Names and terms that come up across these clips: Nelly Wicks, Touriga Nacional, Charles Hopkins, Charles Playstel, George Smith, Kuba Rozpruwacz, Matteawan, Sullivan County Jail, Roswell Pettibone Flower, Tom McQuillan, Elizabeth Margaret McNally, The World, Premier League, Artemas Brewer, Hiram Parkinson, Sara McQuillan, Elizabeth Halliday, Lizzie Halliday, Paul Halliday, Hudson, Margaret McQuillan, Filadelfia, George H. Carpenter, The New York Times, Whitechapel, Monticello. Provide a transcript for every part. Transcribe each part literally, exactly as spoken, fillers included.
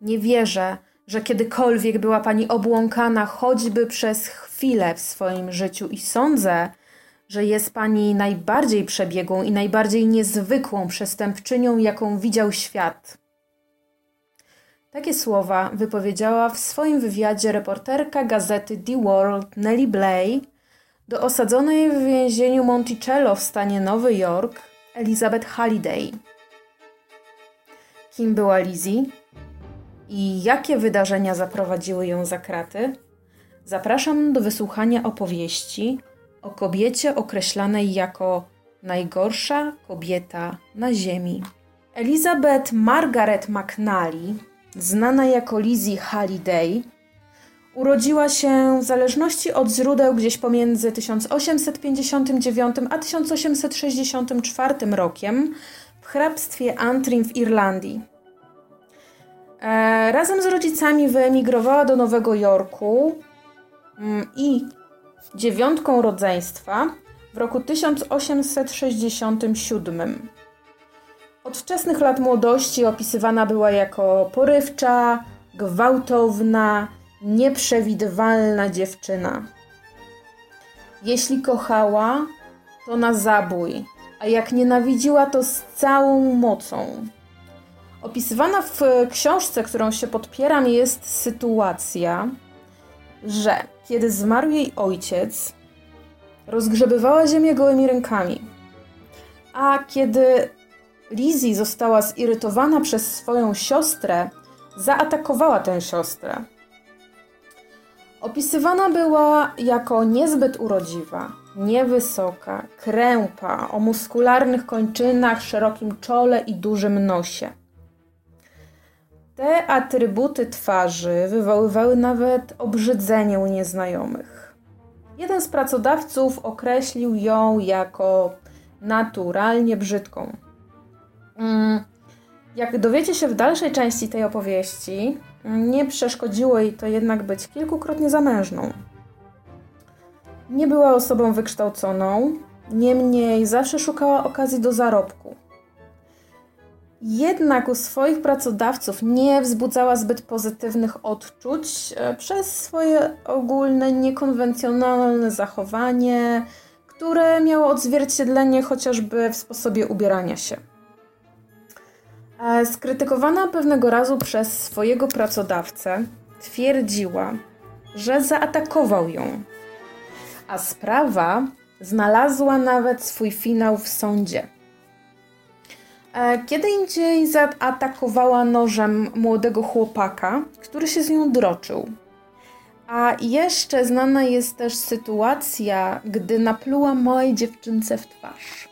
Nie wierzę, że kiedykolwiek była pani obłąkana choćby przez chwilę w swoim życiu i sądzę, że jest pani najbardziej przebiegłą i najbardziej niezwykłą przestępczynią, jaką widział świat. Takie słowa wypowiedziała w swoim wywiadzie reporterka gazety The World Nellie Bly do osadzonej w więzieniu Monticello w stanie Nowy Jork Elizabeth Halliday. Kim była Lizzie i jakie wydarzenia zaprowadziły ją za kraty? Zapraszam do wysłuchania opowieści o kobiecie określanej jako najgorsza kobieta na ziemi. Elizabeth Margaret McNally, znana jako Lizzie Halliday, urodziła się w zależności od źródeł gdzieś pomiędzy tysiąc osiemset pięćdziesiątym dziewiątym a tysiąc osiemset sześćdziesiątym czwartym rokiem w hrabstwie Antrim w Irlandii. E, razem z rodzicami wyemigrowała do Nowego Jorku i dziewiątką rodzeństwa w roku tysiąc osiemset sześćdziesiątym siódmym. Od wczesnych lat młodości opisywana była jako porywcza, gwałtowna, nieprzewidywalna dziewczyna. Jeśli kochała, to na zabój, a jak nienawidziła, to z całą mocą. Opisywana w książce, którą się podpieram, jest sytuacja, że kiedy zmarł jej ojciec, rozgrzebywała ziemię gołymi rękami, a kiedy Lizzie została zirytowana przez swoją siostrę, zaatakowała tę siostrę. Opisywana była jako niezbyt urodziwa, niewysoka, krępa, o muskularnych kończynach, szerokim czole i dużym nosie. Te atrybuty twarzy wywoływały nawet obrzydzenie u nieznajomych. Jeden z pracodawców określił ją jako naturalnie brzydką. Jak dowiecie się w dalszej części tej opowieści, nie przeszkodziło jej to jednak być kilkukrotnie zamężną. Nie była osobą wykształconą, niemniej zawsze szukała okazji do zarobku. Jednak u swoich pracodawców nie wzbudzała zbyt pozytywnych odczuć przez swoje ogólne, niekonwencjonalne zachowanie, które miało odzwierciedlenie chociażby w sposobie ubierania się. Skrytykowana pewnego razu przez swojego pracodawcę, twierdziła, że zaatakował ją, a sprawa znalazła nawet swój finał w sądzie. Kiedy indziej zaatakowała nożem młodego chłopaka, który się z nią droczył. A jeszcze znana jest też sytuacja, gdy napluła małej dziewczynce w twarz.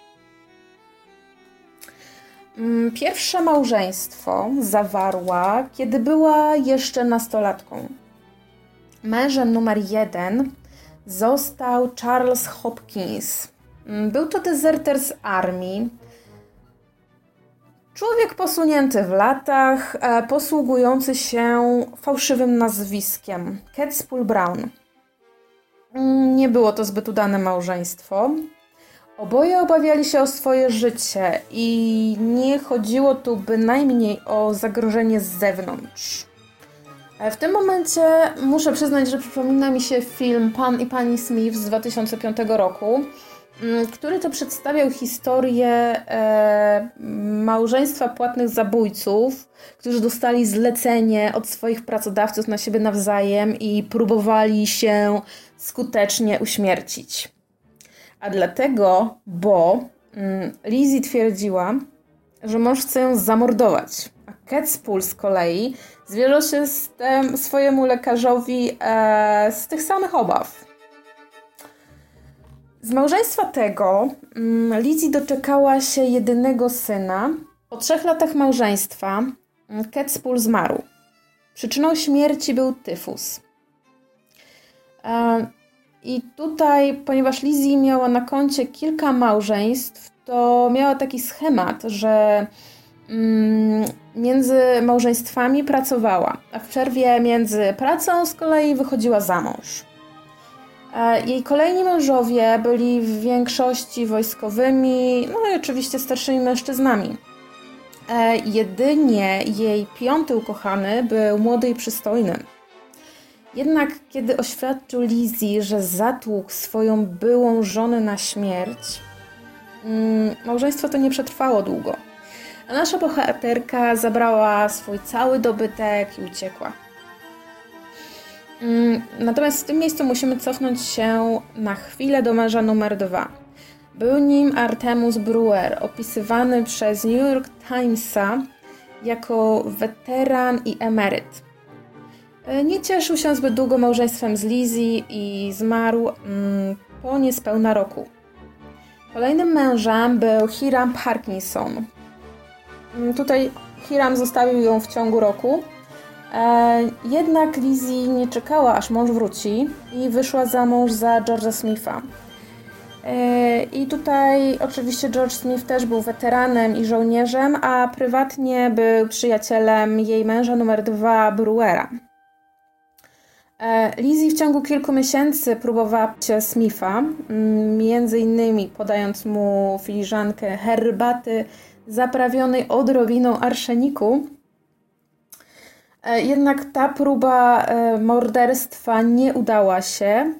Pierwsze małżeństwo zawarła, kiedy była jeszcze nastolatką. Mężem numer jeden został Charles Hopkins. Był to dezerter z armii, człowiek posunięty w latach, posługujący się fałszywym nazwiskiem Ketspool Brown. Nie było to zbyt udane małżeństwo. Oboje obawiali się o swoje życie i nie chodziło tu bynajmniej o zagrożenie z zewnątrz. W tym momencie muszę przyznać, że przypomina mi się film Pan i Pani Smith z dwa tysiące piątego roku, który to przedstawiał historię e, małżeństwa płatnych zabójców, którzy dostali zlecenie od swoich pracodawców na siebie nawzajem i próbowali się skutecznie uśmiercić. A dlatego, bo mm, Lizzie twierdziła, że mąż chce ją zamordować, a Ketspool z kolei zwierzył się z tem, swojemu lekarzowi e, z tych samych obaw. Z małżeństwa tego Lizzie doczekała się jedynego syna. Po trzech latach małżeństwa Ketspool zmarł. Przyczyną śmierci był tyfus. I tutaj, ponieważ Lizzie miała na koncie kilka małżeństw, to miała taki schemat, że między małżeństwami pracowała, a w przerwie między pracą z kolei wychodziła za mąż. Jej kolejni mężowie byli w większości wojskowymi, no i oczywiście starszymi mężczyznami. Jedynie jej piąty ukochany był młody i przystojny. Jednak kiedy oświadczył Lizzie, że zatłukł swoją byłą żonę na śmierć, małżeństwo to nie przetrwało długo. A nasza bohaterka zabrała swój cały dobytek i uciekła. Natomiast w tym miejscu musimy cofnąć się na chwilę do męża numer dwa. Był nim Artemas Brewer, opisywany przez New York Timesa jako weteran i emeryt. Nie cieszył się zbyt długo małżeństwem z Lizzie i zmarł mm, po niespełna roku. Kolejnym mężem był Hiram Parkinson. Tutaj Hiram zostawił ją w ciągu roku. E, jednak Lizzie nie czekała, aż mąż wróci i wyszła za mąż za George'a Smitha. E, I tutaj oczywiście George Smith też był weteranem i żołnierzem, a prywatnie był przyjacielem jej męża numer dwa, Brewera. Lizzie w ciągu kilku miesięcy próbowała się Smitha, między innymi podając mu filiżankę herbaty zaprawionej odrobiną arszeniku. Jednak ta próba morderstwa nie udała się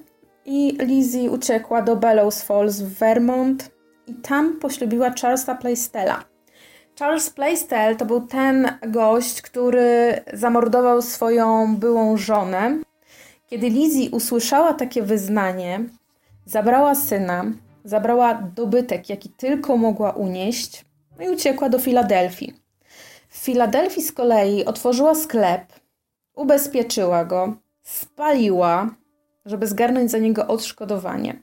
i Lizzie uciekła do Bellows Falls w Vermont i tam poślubiła Charlesa Playstela. Charles Playstel to był ten gość, który zamordował swoją byłą żonę. Kiedy Lizzie usłyszała takie wyznanie, zabrała syna, zabrała dobytek, jaki tylko mogła unieść, no i uciekła do Filadelfii. W Filadelfii z kolei otworzyła sklep, ubezpieczyła go, spaliła, żeby zgarnąć za niego odszkodowanie.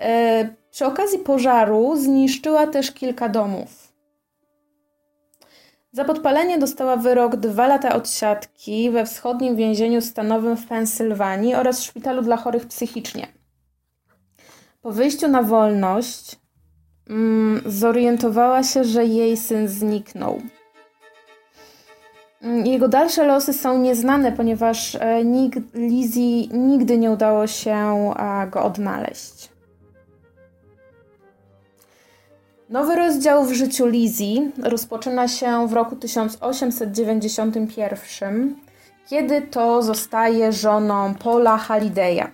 Yy, przy okazji pożaru zniszczyła też kilka domów. Za podpalenie dostała wyrok dwa lata odsiadki we wschodnim więzieniu stanowym w Pensylwanii oraz szpitalu dla chorych psychicznie. Po wyjściu na wolność mm, zorientowała się, że jej syn zniknął. Jego dalsze losy są nieznane, ponieważ nikt, Lizzie nigdy nie udało się go odnaleźć. Nowy rozdział w życiu Lizzie rozpoczyna się w roku tysiąc osiemset dziewięćdziesiątym pierwszym, kiedy to zostaje żoną Paula Hallidaya.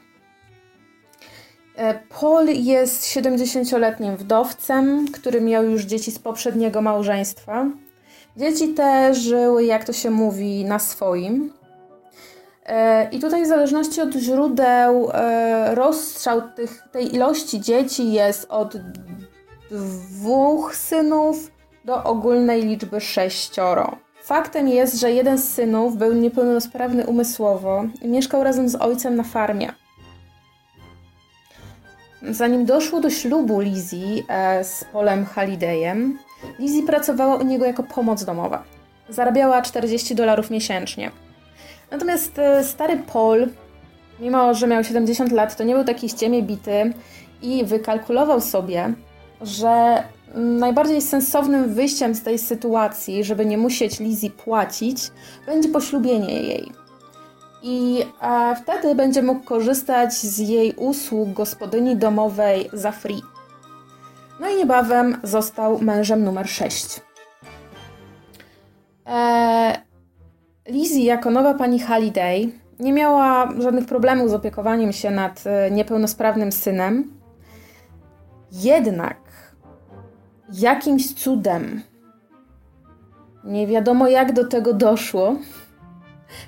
Paul jest siedemdziesięcioletnim wdowcem, który miał już dzieci z poprzedniego małżeństwa. Dzieci te żyły, jak to się mówi, na swoim. I tutaj w zależności od źródeł rozstrzał tych, tej ilości dzieci jest od dwóch synów do ogólnej liczby sześcioro. Faktem jest, że jeden z synów był niepełnosprawny umysłowo i mieszkał razem z ojcem na farmie. Zanim doszło do ślubu Lizzie z Paulem Hallidayem, Lizzie pracowała u niego jako pomoc domowa. Zarabiała czterdzieści dolarów miesięcznie. Natomiast stary Paul, mimo że miał siedemdziesiąt lat, to nie był taki ściemie bity i wykalkulował sobie, że najbardziej sensownym wyjściem z tej sytuacji, żeby nie musieć Lizzie płacić, będzie poślubienie jej. I a wtedy będzie mógł korzystać z jej usług gospodyni domowej za free. No i niebawem został mężem numer sześć. Eee, Lizzie jako nowa pani Halliday nie miała żadnych problemów z opiekowaniem się nad niepełnosprawnym synem. Jednak jakimś cudem, nie wiadomo jak do tego doszło,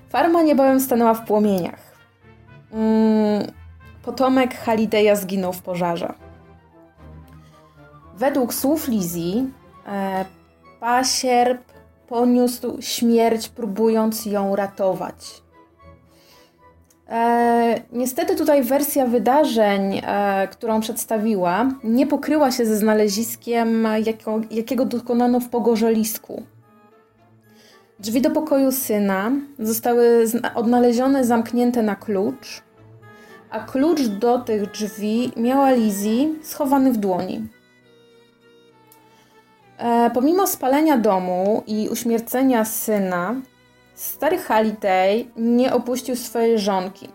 farma niebawem stanęła w płomieniach. Mm, potomek Hallidaya zginął w pożarze. Według słów Lizzie, e, pasierb poniósł śmierć, próbując ją ratować. E, niestety tutaj wersja wydarzeń, e, którą przedstawiła, nie pokryła się ze znaleziskiem, jako, jakiego dokonano w pogorzelisku. Drzwi do pokoju syna zostały zna- odnalezione zamknięte na klucz, a klucz do tych drzwi miała Lizzie schowany w dłoni. E, pomimo spalenia domu i uśmiercenia syna, stary Halliday nie opuścił swojej żonki.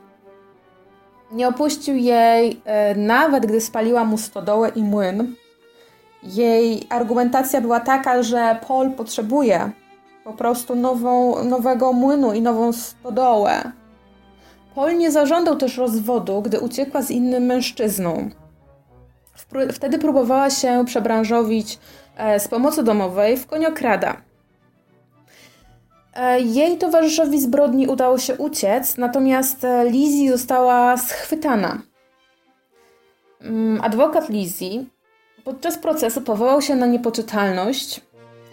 Nie opuścił jej e, nawet, gdy spaliła mu stodołę i młyn Jej argumentacja była taka, że Paul potrzebuje po prostu nową, nowego młynu i nową stodołę. Paul nie zażądał też rozwodu, gdy uciekła z innym mężczyzną. Wtedy próbowała się przebranżowić z pomocy domowej w koniokrada. Jej towarzyszowi zbrodni udało się uciec, natomiast Lizzie została schwytana. Adwokat Lizzie podczas procesu powołał się na niepoczytalność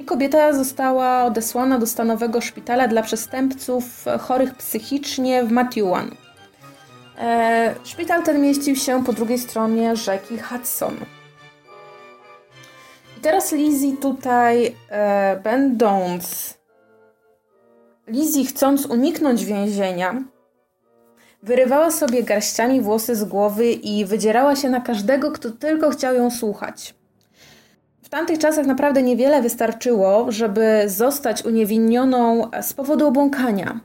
i kobieta została odesłana do stanowego szpitala dla przestępców chorych psychicznie w Matteawan. E, szpital ten mieścił się po drugiej stronie rzeki Hudson. I teraz Lizzie tutaj e, będąc... Lizzie, chcąc uniknąć więzienia, wyrywała sobie garściami włosy z głowy i wydzierała się na każdego, kto tylko chciał ją słuchać. W tamtych czasach naprawdę niewiele wystarczyło, żeby zostać uniewinnioną z powodu obłąkania.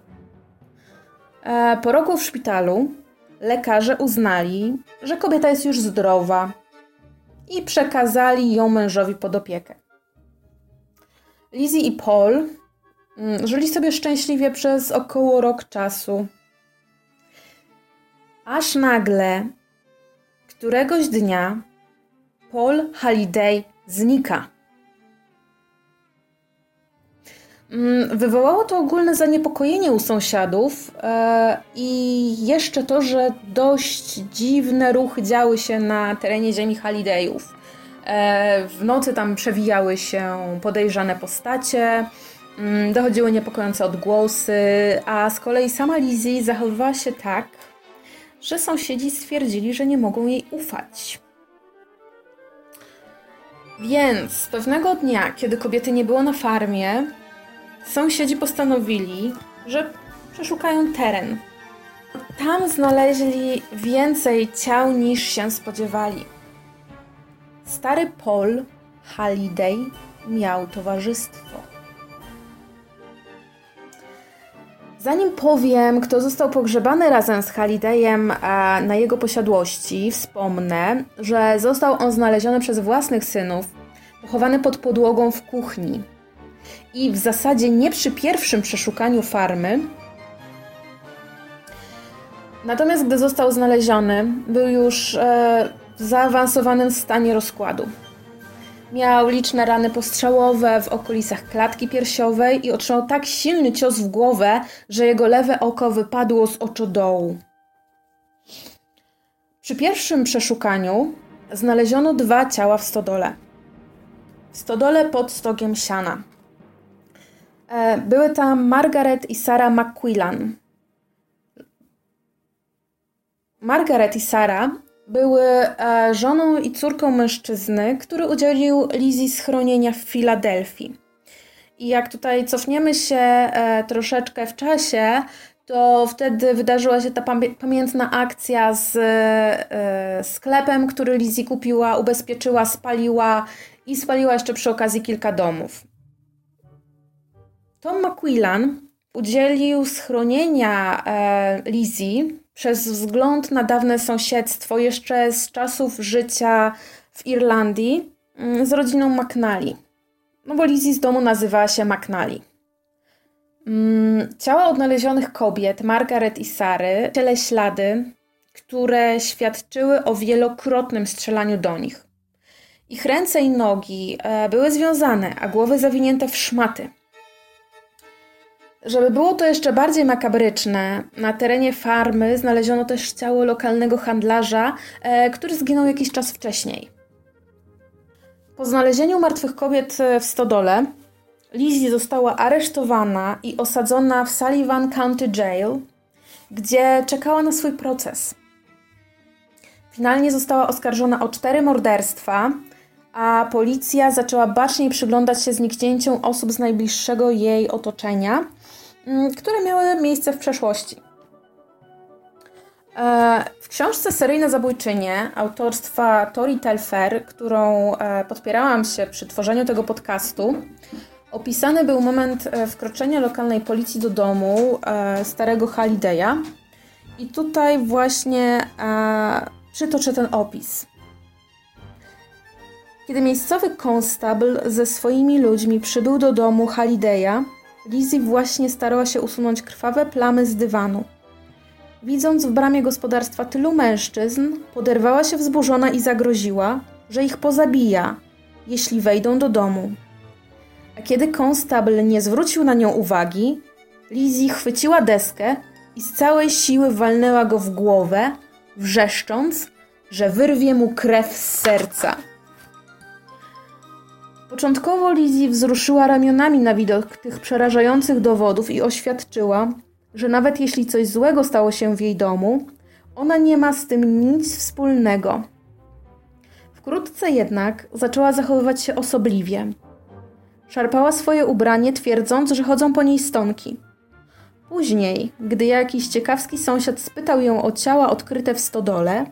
Po roku w szpitalu lekarze uznali, że kobieta jest już zdrowa i przekazali ją mężowi pod opiekę. Lizzie i Paul żyli sobie szczęśliwie przez około rok czasu. Aż nagle, któregoś dnia, Paul Halliday znika. Wywołało to ogólne zaniepokojenie u sąsiadów yy, i jeszcze to, że dość dziwne ruchy działy się na terenie ziemi Hallidayów. Yy, w nocy tam przewijały się podejrzane postacie, yy, dochodziły niepokojące odgłosy, a z kolei sama Lizzie zachowywała się tak, że sąsiedzi stwierdzili, że nie mogą jej ufać. Więc pewnego dnia, kiedy kobiety nie było na farmie, sąsiedzi postanowili, że przeszukają teren. Tam znaleźli więcej ciał, niż się spodziewali. Stary Paul Halliday miał towarzystwo. Zanim powiem, kto został pogrzebany razem z Hallidayem na jego posiadłości, wspomnę, że został on znaleziony przez własnych synów, pochowany pod podłogą w kuchni. I w zasadzie nie przy pierwszym przeszukaniu farmy. Natomiast gdy został znaleziony, był już e, w zaawansowanym stanie rozkładu. Miał liczne rany postrzałowe w okolicach klatki piersiowej i otrzymał tak silny cios w głowę, że jego lewe oko wypadło z oczodołu. Przy pierwszym przeszukaniu znaleziono dwa ciała w stodole. W stodole pod stogiem siana. Były tam Margaret i Sara McQuillan. Margaret i Sara były żoną i córką mężczyzny, który udzielił Lizzie schronienia w Filadelfii. I jak tutaj cofniemy się troszeczkę w czasie, to wtedy wydarzyła się ta pamiętna akcja z sklepem, który Lizzie kupiła, ubezpieczyła, spaliła i spaliła jeszcze przy okazji kilka domów. Tom McQuillan udzielił schronienia e, Lizzie przez wzgląd na dawne sąsiedztwo jeszcze z czasów życia w Irlandii m, z rodziną McNally. No bo Lizzie z domu nazywała się McNally. Mm, ciała odnalezionych kobiet, Margaret i Sary, ciele ślady, które świadczyły o wielokrotnym strzelaniu do nich. Ich ręce i nogi e, były związane, a głowy zawinięte w szmaty. Żeby było to jeszcze bardziej makabryczne, na terenie farmy znaleziono też ciało lokalnego handlarza, e, który zginął jakiś czas wcześniej. Po znalezieniu martwych kobiet w stodole, Lizzie została aresztowana i osadzona w Sullivan County Jail, gdzie czekała na swój proces. Finalnie została oskarżona o cztery morderstwa, a policja zaczęła baczniej przyglądać się zniknięciom osób z najbliższego jej otoczenia, które miały miejsce w przeszłości. W książce Seryjne zabójczynie autorstwa Tori Telfer, którą podpierałam się przy tworzeniu tego podcastu, opisany był moment wkroczenia lokalnej policji do domu starego Hallidaya i tutaj właśnie przytoczę ten opis. Kiedy miejscowy konstabl ze swoimi ludźmi przybył do domu Hallidaya, Lizzie właśnie starała się usunąć krwawe plamy z dywanu. Widząc w bramie gospodarstwa tylu mężczyzn, poderwała się wzburzona i zagroziła, że ich pozabija, jeśli wejdą do domu. A kiedy konstabl nie zwrócił na nią uwagi, Lizzie chwyciła deskę i z całej siły walnęła go w głowę, wrzeszcząc, że wyrwie mu krew z serca. Początkowo Lizzie wzruszyła ramionami na widok tych przerażających dowodów i oświadczyła, że nawet jeśli coś złego stało się w jej domu, ona nie ma z tym nic wspólnego. Wkrótce jednak zaczęła zachowywać się osobliwie. Szarpała swoje ubranie, twierdząc, że chodzą po niej stonki. Później, gdy jakiś ciekawski sąsiad spytał ją o ciała odkryte w stodole,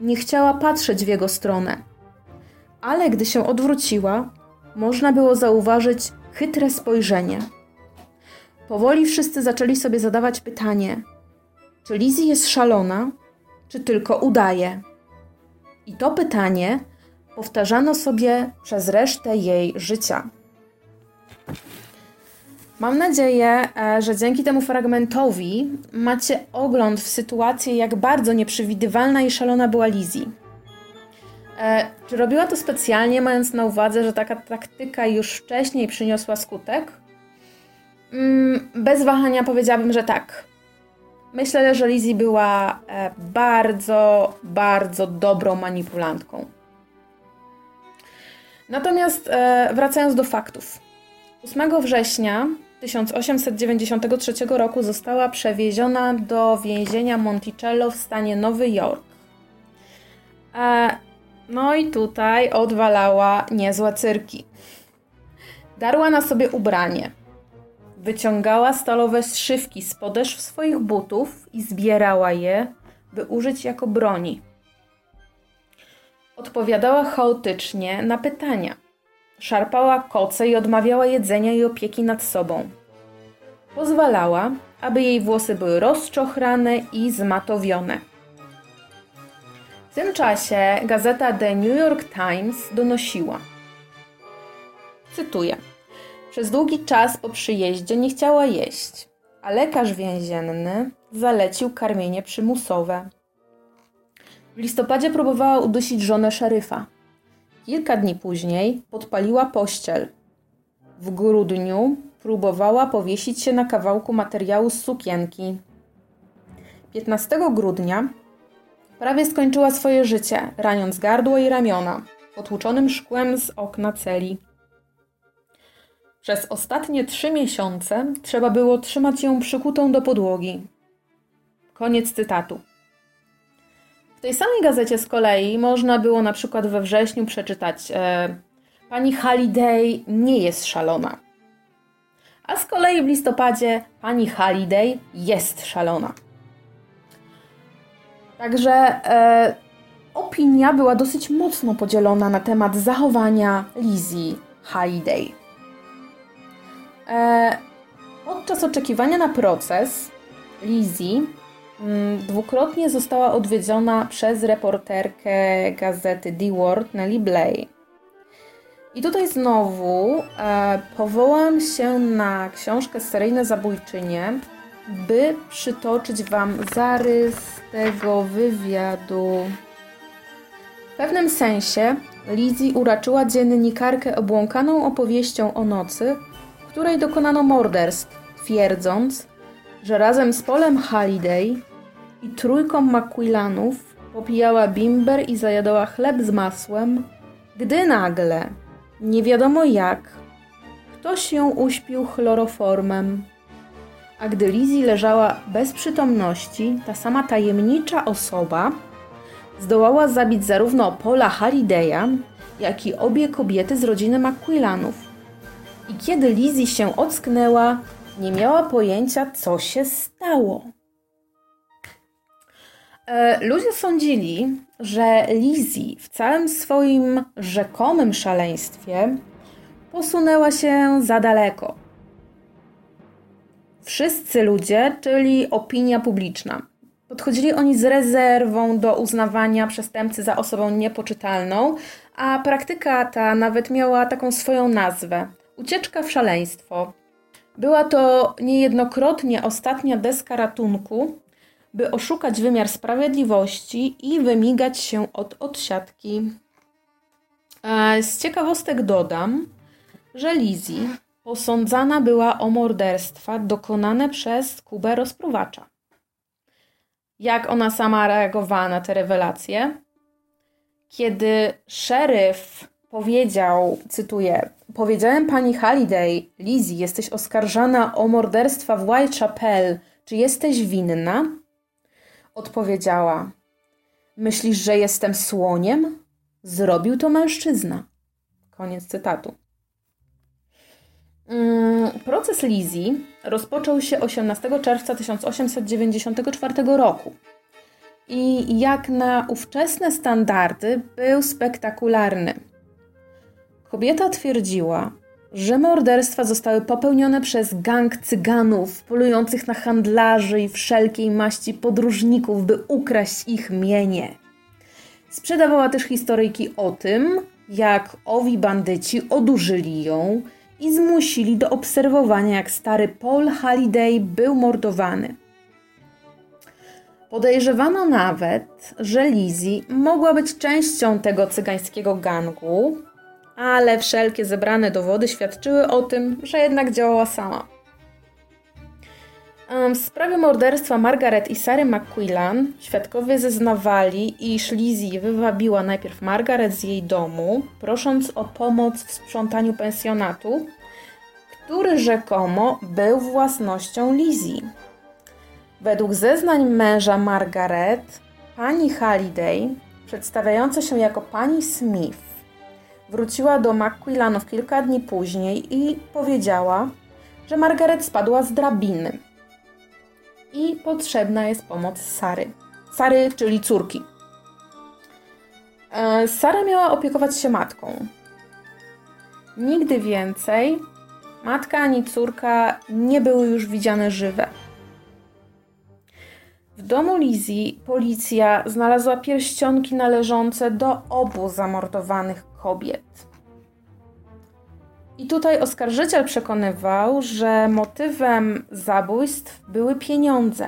nie chciała patrzeć w jego stronę. Ale gdy się odwróciła, można było zauważyć chytre spojrzenie. Powoli wszyscy zaczęli sobie zadawać pytanie, czy Lizzie jest szalona, czy tylko udaje? I to pytanie powtarzano sobie przez resztę jej życia. Mam nadzieję, że dzięki temu fragmentowi macie ogląd w sytuację, jak bardzo nieprzewidywalna i szalona była Lizzie. E, czy robiła to specjalnie, mając na uwadze, że taka taktyka już wcześniej przyniosła skutek? Mm, bez wahania powiedziałabym, że tak. Myślę, że Lizzie była bardzo, bardzo dobrą manipulantką. Natomiast e, wracając do faktów. ósmego września tysiąc osiemset dziewięćdziesiątego trzeciego roku została przewieziona do więzienia Monticello w stanie Nowy Jork. E, no i tutaj odwalała niezłe cyrki. Darła na sobie ubranie. Wyciągała stalowe zszywki z podeszw swoich butów i zbierała je, by użyć jako broni. Odpowiadała chaotycznie na pytania. Szarpała koce i odmawiała jedzenia i opieki nad sobą. Pozwalała, aby jej włosy były rozczochrane i zmatowione. W tym czasie gazeta The New York Times donosiła. Cytuję. Przez długi czas po przyjeździe nie chciała jeść, a lekarz więzienny zalecił karmienie przymusowe. W listopadzie próbowała udusić żonę szeryfa. Kilka dni później podpaliła pościel. W grudniu próbowała powiesić się na kawałku materiału z sukienki. piętnastego grudnia prawie skończyła swoje życie, raniąc gardło i ramiona, potłuczonym szkłem z okna celi. Przez ostatnie trzy miesiące trzeba było trzymać ją przykutą do podłogi. Koniec cytatu. W tej samej gazecie z kolei można było na przykład we wrześniu przeczytać e, pani Halliday nie jest szalona. A z kolei w listopadzie pani Halliday jest szalona. Także e, opinia była dosyć mocno podzielona na temat zachowania Lizzie Halliday. E, podczas oczekiwania na proces Lizzie dwukrotnie została odwiedziona przez reporterkę gazety The World, Nellie Bly. I tutaj znowu e, powołam się na książkę Seryjne zabójczynie, by przytoczyć Wam zarys tego wywiadu. W pewnym sensie Lizzie uraczyła dziennikarkę obłąkaną opowieścią o nocy, w której dokonano morderstw, twierdząc, że razem z Paulem Halliday i trójką McQuillanów popijała bimber i zajadała chleb z masłem, gdy nagle, nie wiadomo jak, ktoś ją uśpił chloroformem. A gdy Lizzie leżała bez przytomności, ta sama tajemnicza osoba zdołała zabić zarówno Paula Hallidaya, jak i obie kobiety z rodziny McQuillanów. I kiedy Lizzie się ocknęła, nie miała pojęcia, co się stało. Ludzie sądzili, że Lizzie w całym swoim rzekomym szaleństwie posunęła się za daleko. Wszyscy ludzie, czyli opinia publiczna, Podchodzili oni z rezerwą do uznawania przestępcy za osobę niepoczytalną, a praktyka ta nawet miała taką swoją nazwę – ucieczka w szaleństwo. Była to niejednokrotnie ostatnia deska ratunku, by oszukać wymiar sprawiedliwości i wymigać się od odsiadki. Z ciekawostek dodam, że Lizzie posądzana była o morderstwa dokonane przez Kubę rozpruwacza. Jak ona sama reagowała na te rewelacje? Kiedy szeryf powiedział, cytuję, powiedziałem pani Halliday, Lizzie, jesteś oskarżana o morderstwa w Whitechapel, czy jesteś winna? Odpowiedziała, myślisz, że jestem słoniem? Zrobił to mężczyzna. Koniec cytatu. Proces Lizzie rozpoczął się osiemnastego czerwca tysiąc osiemset dziewięćdziesiątego czwartego roku i jak na ówczesne standardy był spektakularny. Kobieta twierdziła, że morderstwa zostały popełnione przez gang cyganów polujących na handlarzy i wszelkiej maści podróżników, by ukraść ich mienie. Sprzedawała też historyjki o tym, jak owi bandyci odurzyli ją i zmusili do obserwowania, jak stary Paul Halliday był mordowany. Podejrzewano nawet, że Lizzie mogła być częścią tego cygańskiego gangu, ale wszelkie zebrane dowody świadczyły o tym, że jednak działała sama. W sprawie morderstwa Margaret i Sary McQuillan świadkowie zeznawali, iż Lizzie wywabiła najpierw Margaret z jej domu, prosząc o pomoc w sprzątaniu pensjonatu, który rzekomo był własnością Lizzie. Według zeznań męża Margaret, pani Halliday, przedstawiająca się jako pani Smith, wróciła do McQuillanów kilka dni później i powiedziała, że Margaret spadła z drabiny i potrzebna jest pomoc Sary. Sary, czyli córki. Sara miała opiekować się matką. Nigdy więcej matka ani córka nie były już widziane żywe. W domu Lizzie policja znalazła pierścionki należące do obu zamordowanych kobiet. I tutaj oskarżyciel przekonywał, że motywem zabójstw były pieniądze.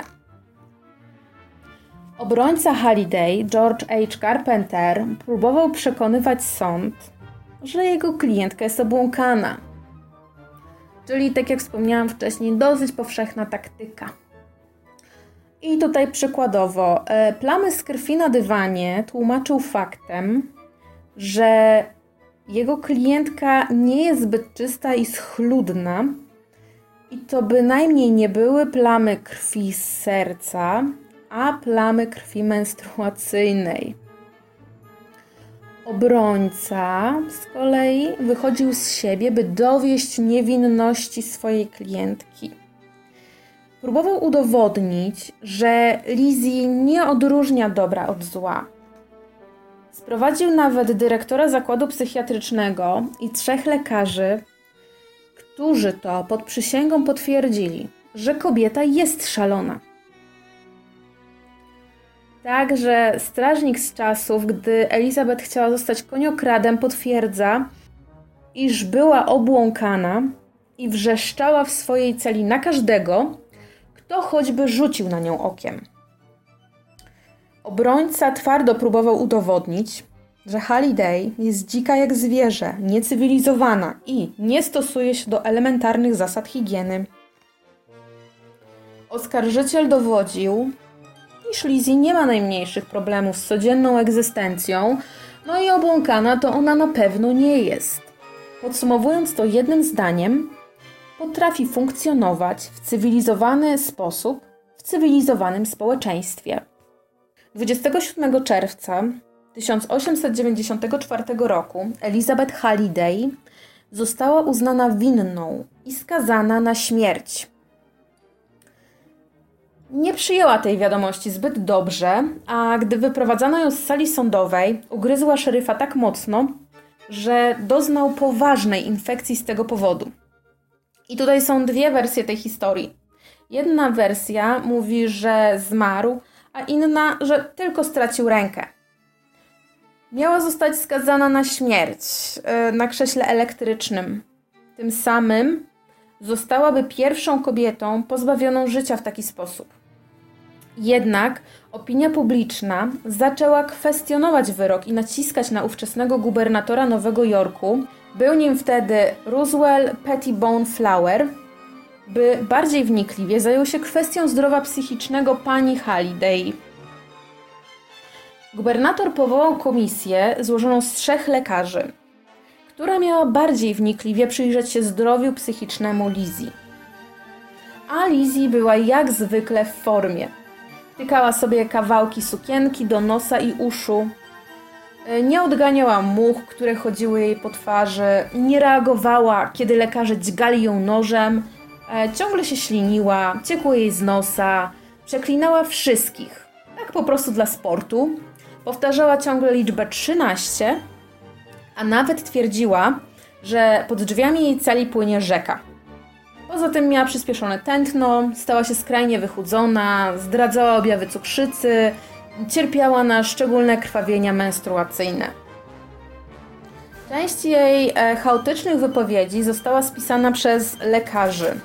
Obrońca Halliday, George H. Carpenter, próbował przekonywać sąd, że jego klientka jest obłąkana. Czyli, tak jak wspomniałam wcześniej, dosyć powszechna taktyka. I tutaj przykładowo, plamy z krwi na dywanie tłumaczył faktem, że jego klientka nie jest zbyt czysta i schludna i to bynajmniej nie były plamy krwi z serca, a plamy krwi menstruacyjnej. Obrońca z kolei wychodził z siebie, by dowieść niewinności swojej klientki. Próbował udowodnić, że Lizzie nie odróżnia dobra od zła. Sprowadził nawet dyrektora zakładu psychiatrycznego i trzech lekarzy, którzy to pod przysięgą potwierdzili, że kobieta jest szalona. Także strażnik z czasów, gdy Elizabeth chciała zostać koniokradem, potwierdza, iż była obłąkana i wrzeszczała w swojej celi na każdego, kto choćby rzucił na nią okiem. Obrońca twardo próbował udowodnić, że Halliday jest dzika jak zwierzę, niecywilizowana i nie stosuje się do elementarnych zasad higieny. Oskarżyciel dowodził, iż Lizzie nie ma najmniejszych problemów z codzienną egzystencją, no i obłąkana to ona na pewno nie jest. Podsumowując to jednym zdaniem, potrafi funkcjonować w cywilizowany sposób w cywilizowanym społeczeństwie. dwudziestego siódmego czerwca tysiąc osiemset dziewięćdziesiątego czwartego roku Elizabeth Halliday została uznana winną i skazana na śmierć. Nie przyjęła tej wiadomości zbyt dobrze, a gdy wyprowadzano ją z sali sądowej, ugryzła szeryfa tak mocno, że doznał poważnej infekcji z tego powodu. I tutaj są dwie wersje tej historii. Jedna wersja mówi, że zmarł, a inna, że tylko stracił rękę. Miała zostać skazana na śmierć na krześle elektrycznym. Tym samym zostałaby pierwszą kobietą pozbawioną życia w taki sposób. Jednak opinia publiczna zaczęła kwestionować wyrok i naciskać na ówczesnego gubernatora Nowego Jorku, był nim wtedy Roswell Pettibone Flower, by bardziej wnikliwie zajął się kwestią zdrowia psychicznego pani Halliday. Gubernator powołał komisję złożoną z trzech lekarzy, która miała bardziej wnikliwie przyjrzeć się zdrowiu psychicznemu Lizzie. A Lizzie była jak zwykle w formie. Wtykała sobie kawałki sukienki do nosa i uszu, nie odganiała much, które chodziły jej po twarzy, nie reagowała, kiedy lekarze dźgali ją nożem, ciągle się śliniła, ciekło jej z nosa, przeklinała wszystkich, tak po prostu dla sportu, powtarzała ciągle liczbę trzynaście, a nawet twierdziła, że pod drzwiami jej celi płynie rzeka. Poza tym miała przyspieszone tętno, stała się skrajnie wychudzona, zdradzała objawy cukrzycy, cierpiała na szczególne krwawienia menstruacyjne. Część jej chaotycznych wypowiedzi została spisana przez lekarzy.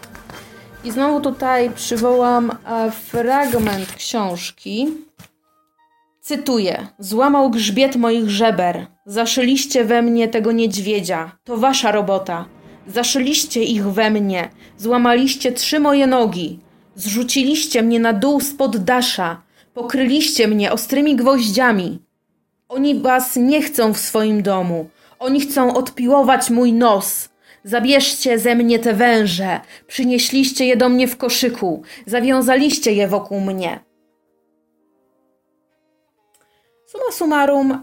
I znowu tutaj przywołam fragment książki. Cytuję. Złamał grzbiet moich żeber. Zaszyliście we mnie tego niedźwiedzia. To wasza robota. Zaszyliście ich we mnie. Złamaliście trzy moje nogi. Zrzuciliście mnie na dół spod dasza. Pokryliście mnie ostrymi gwoździami. Oni was nie chcą w swoim domu. Oni chcą odpiłować mój nos. Zabierzcie ze mnie te węże. Przynieśliście je do mnie w koszyku. Zawiązaliście je wokół mnie. Summa summarum,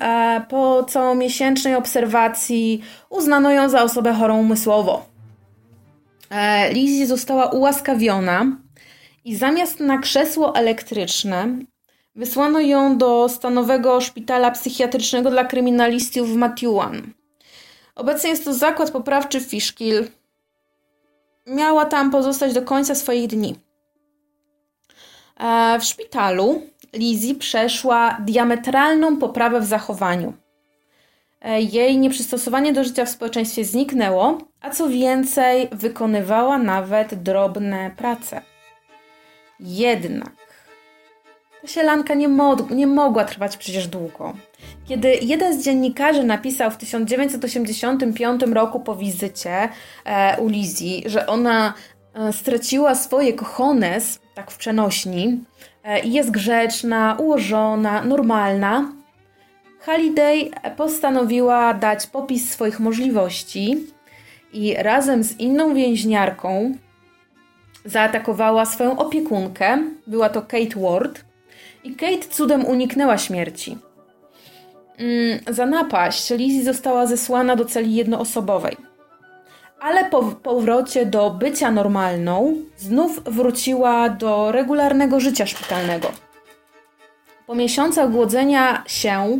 po comiesięcznej obserwacji uznano ją za osobę chorą umysłowo. Lizzie została ułaskawiona i zamiast na krzesło elektryczne wysłano ją do stanowego szpitala psychiatrycznego dla kryminalistów w Matteawan. Obecnie jest to zakład poprawczy w Fishkill. Miała tam pozostać do końca swoich dni. W szpitalu Lizzie przeszła diametralną poprawę w zachowaniu. Jej nieprzystosowanie do życia w społeczeństwie zniknęło, a co więcej, wykonywała nawet drobne prace. Jednak ta sielanka nie, mo- nie mogła trwać przecież długo. Kiedy jeden z dziennikarzy napisał w tysiąc dziewięćset osiemdziesiątym piątym roku po wizycie e, u Lizzie, że ona e, straciła swoje cojones, tak w przenośni, i jest grzeczna, ułożona, normalna, Halliday postanowiła dać popis swoich możliwości i razem z inną więźniarką zaatakowała swoją opiekunkę, była to Kate Ward, i Kate cudem uniknęła śmierci. Za napaść Lizzie została zesłana do celi jednoosobowej, ale po powrocie do bycia normalną znów wróciła do regularnego życia szpitalnego. Po miesiącach głodzenia się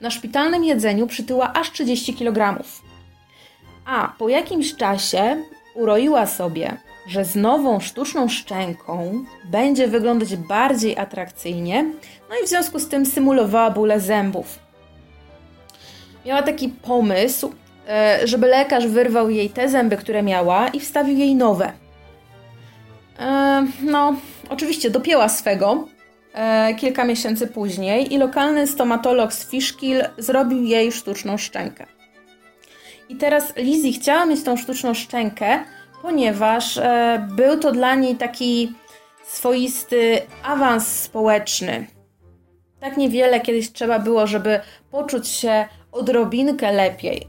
na szpitalnym jedzeniu przytyła aż trzydzieści kilogramów. A po jakimś czasie uroiła sobie, że z nową sztuczną szczęką będzie wyglądać bardziej atrakcyjnie, no i w związku z tym symulowała bóle zębów. Miała taki pomysł, żeby lekarz wyrwał jej te zęby, które miała i wstawił jej nowe. E, no, oczywiście dopięła swego e, kilka miesięcy później i lokalny stomatolog z Fishkill zrobił jej sztuczną szczękę. I teraz Lizzie chciała mieć tą sztuczną szczękę, ponieważ e, był to dla niej taki swoisty awans społeczny. Tak niewiele kiedyś trzeba było, żeby poczuć się odrobinkę lepiej.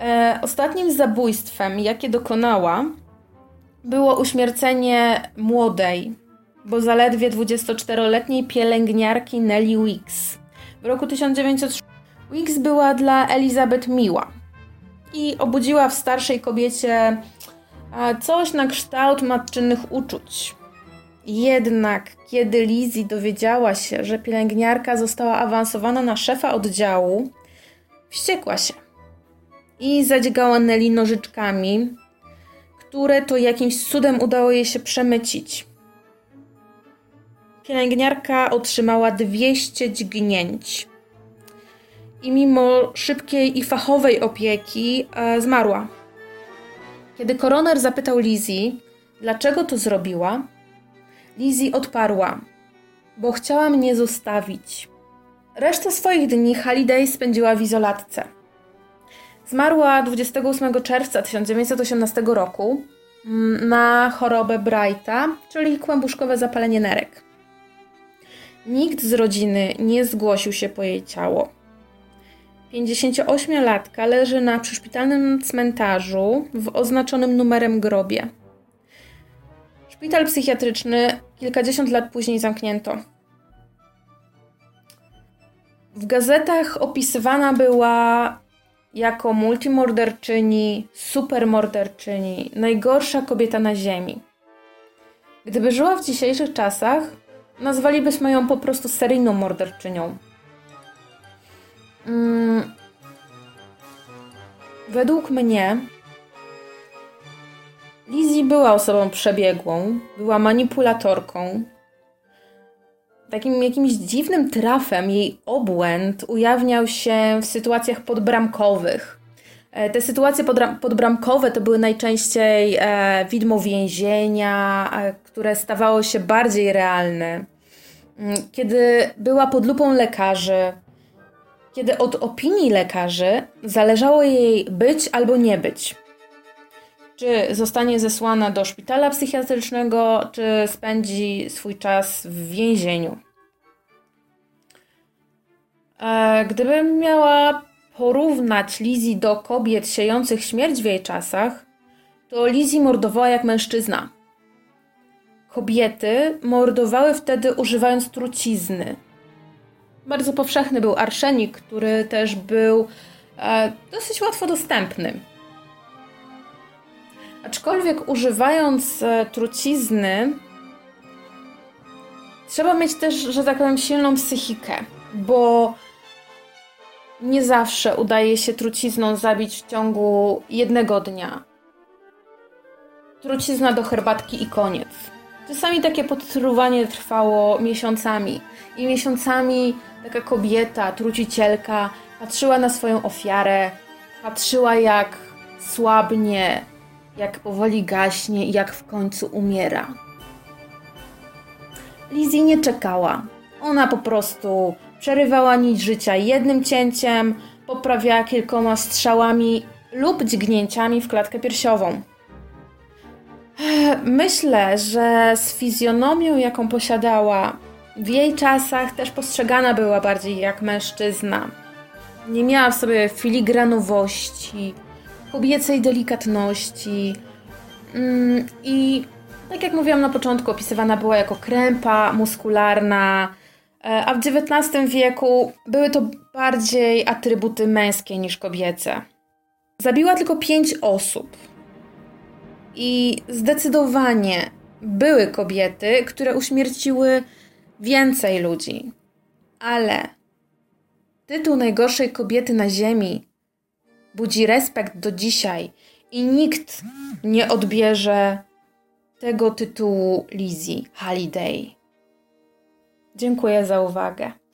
E, ostatnim zabójstwem, jakie dokonała, było uśmiercenie młodej, bo zaledwie dwudziestoczteroletniej pielęgniarki Nelly Wicks. W roku tysiąc dziewięćset sześć Wicks była dla Elizabeth miła i obudziła w starszej kobiecie coś na kształt matczynych uczuć. Jednak kiedy Lizzie dowiedziała się, że pielęgniarka została awansowana na szefa oddziału, wściekła się i zadzierała Nelly nożyczkami, które to jakimś cudem udało jej się przemycić. pielęgniarka otrzymała dwieście dźgnięć i mimo szybkiej i fachowej opieki e, zmarła. Kiedy koroner zapytał Lizzie, dlaczego to zrobiła, Lizzie odparła, bo chciała mnie zostawić. Resztę swoich dni Halliday spędziła w izolatce. Zmarła dwudziestego ósmego czerwca tysiąc dziewięćset osiemnastego roku na chorobę Brighta, czyli kłębuszkowe zapalenie nerek. Nikt z rodziny nie zgłosił się po jej ciało. pięćdziesięcioośmiolatka leży na przyszpitalnym cmentarzu w oznaczonym numerem grobie. Szpital psychiatryczny kilkadziesiąt lat później zamknięto. W gazetach opisywana była jako multimorderczyni, supermorderczyni, najgorsza kobieta na ziemi. Gdyby żyła w dzisiejszych czasach, nazwalibyśmy ją po prostu seryjną morderczynią. Hmm. Według mnie Lizzie była osobą przebiegłą, była manipulatorką. Takim jakimś dziwnym trafem jej obłęd ujawniał się w sytuacjach podbramkowych. Te sytuacje podbramkowe to były najczęściej widmo więzienia, które stawało się bardziej realne. Kiedy była pod lupą lekarzy, kiedy od opinii lekarzy zależało jej być albo nie być. Czy zostanie zesłana do szpitala psychiatrycznego, czy spędzi swój czas w więzieniu. Gdybym miała porównać Lizzie do kobiet siejących śmierć w jej czasach, to Lizzie mordowała jak mężczyzna. Kobiety mordowały wtedy używając trucizny. Bardzo powszechny był arszenik, który też był dosyć łatwo dostępny. Aczkolwiek używając trucizny, trzeba mieć też, że tak powiem, silną psychikę, bo nie zawsze udaje się trucizną zabić w ciągu jednego dnia. Trucizna do herbatki i koniec. Czasami takie podtruwanie trwało miesiącami i miesiącami taka kobieta, trucicielka patrzyła na swoją ofiarę, patrzyła jak słabnie, jak powoli gaśnie i jak w końcu umiera. Lizzie nie czekała. Ona po prostu przerywała nić życia jednym cięciem, poprawiała kilkoma strzałami lub dźgnięciami w klatkę piersiową. Myślę, że z fizjonomią, jaką posiadała, w jej czasach też postrzegana była bardziej jak mężczyzna. Nie miała w sobie filigranowości, kobiecej delikatności i tak jak mówiłam na początku, opisywana była jako krępa muskularna, a w dziewiętnastym wieku były to bardziej atrybuty męskie niż kobiece. Zabiła tylko pięć osób i zdecydowanie były kobiety, które uśmierciły więcej ludzi, ale tytuł najgorszej kobiety na ziemi budzi respekt do dzisiaj i nikt nie odbierze tego tytułu Lizzie Halliday. Dziękuję za uwagę.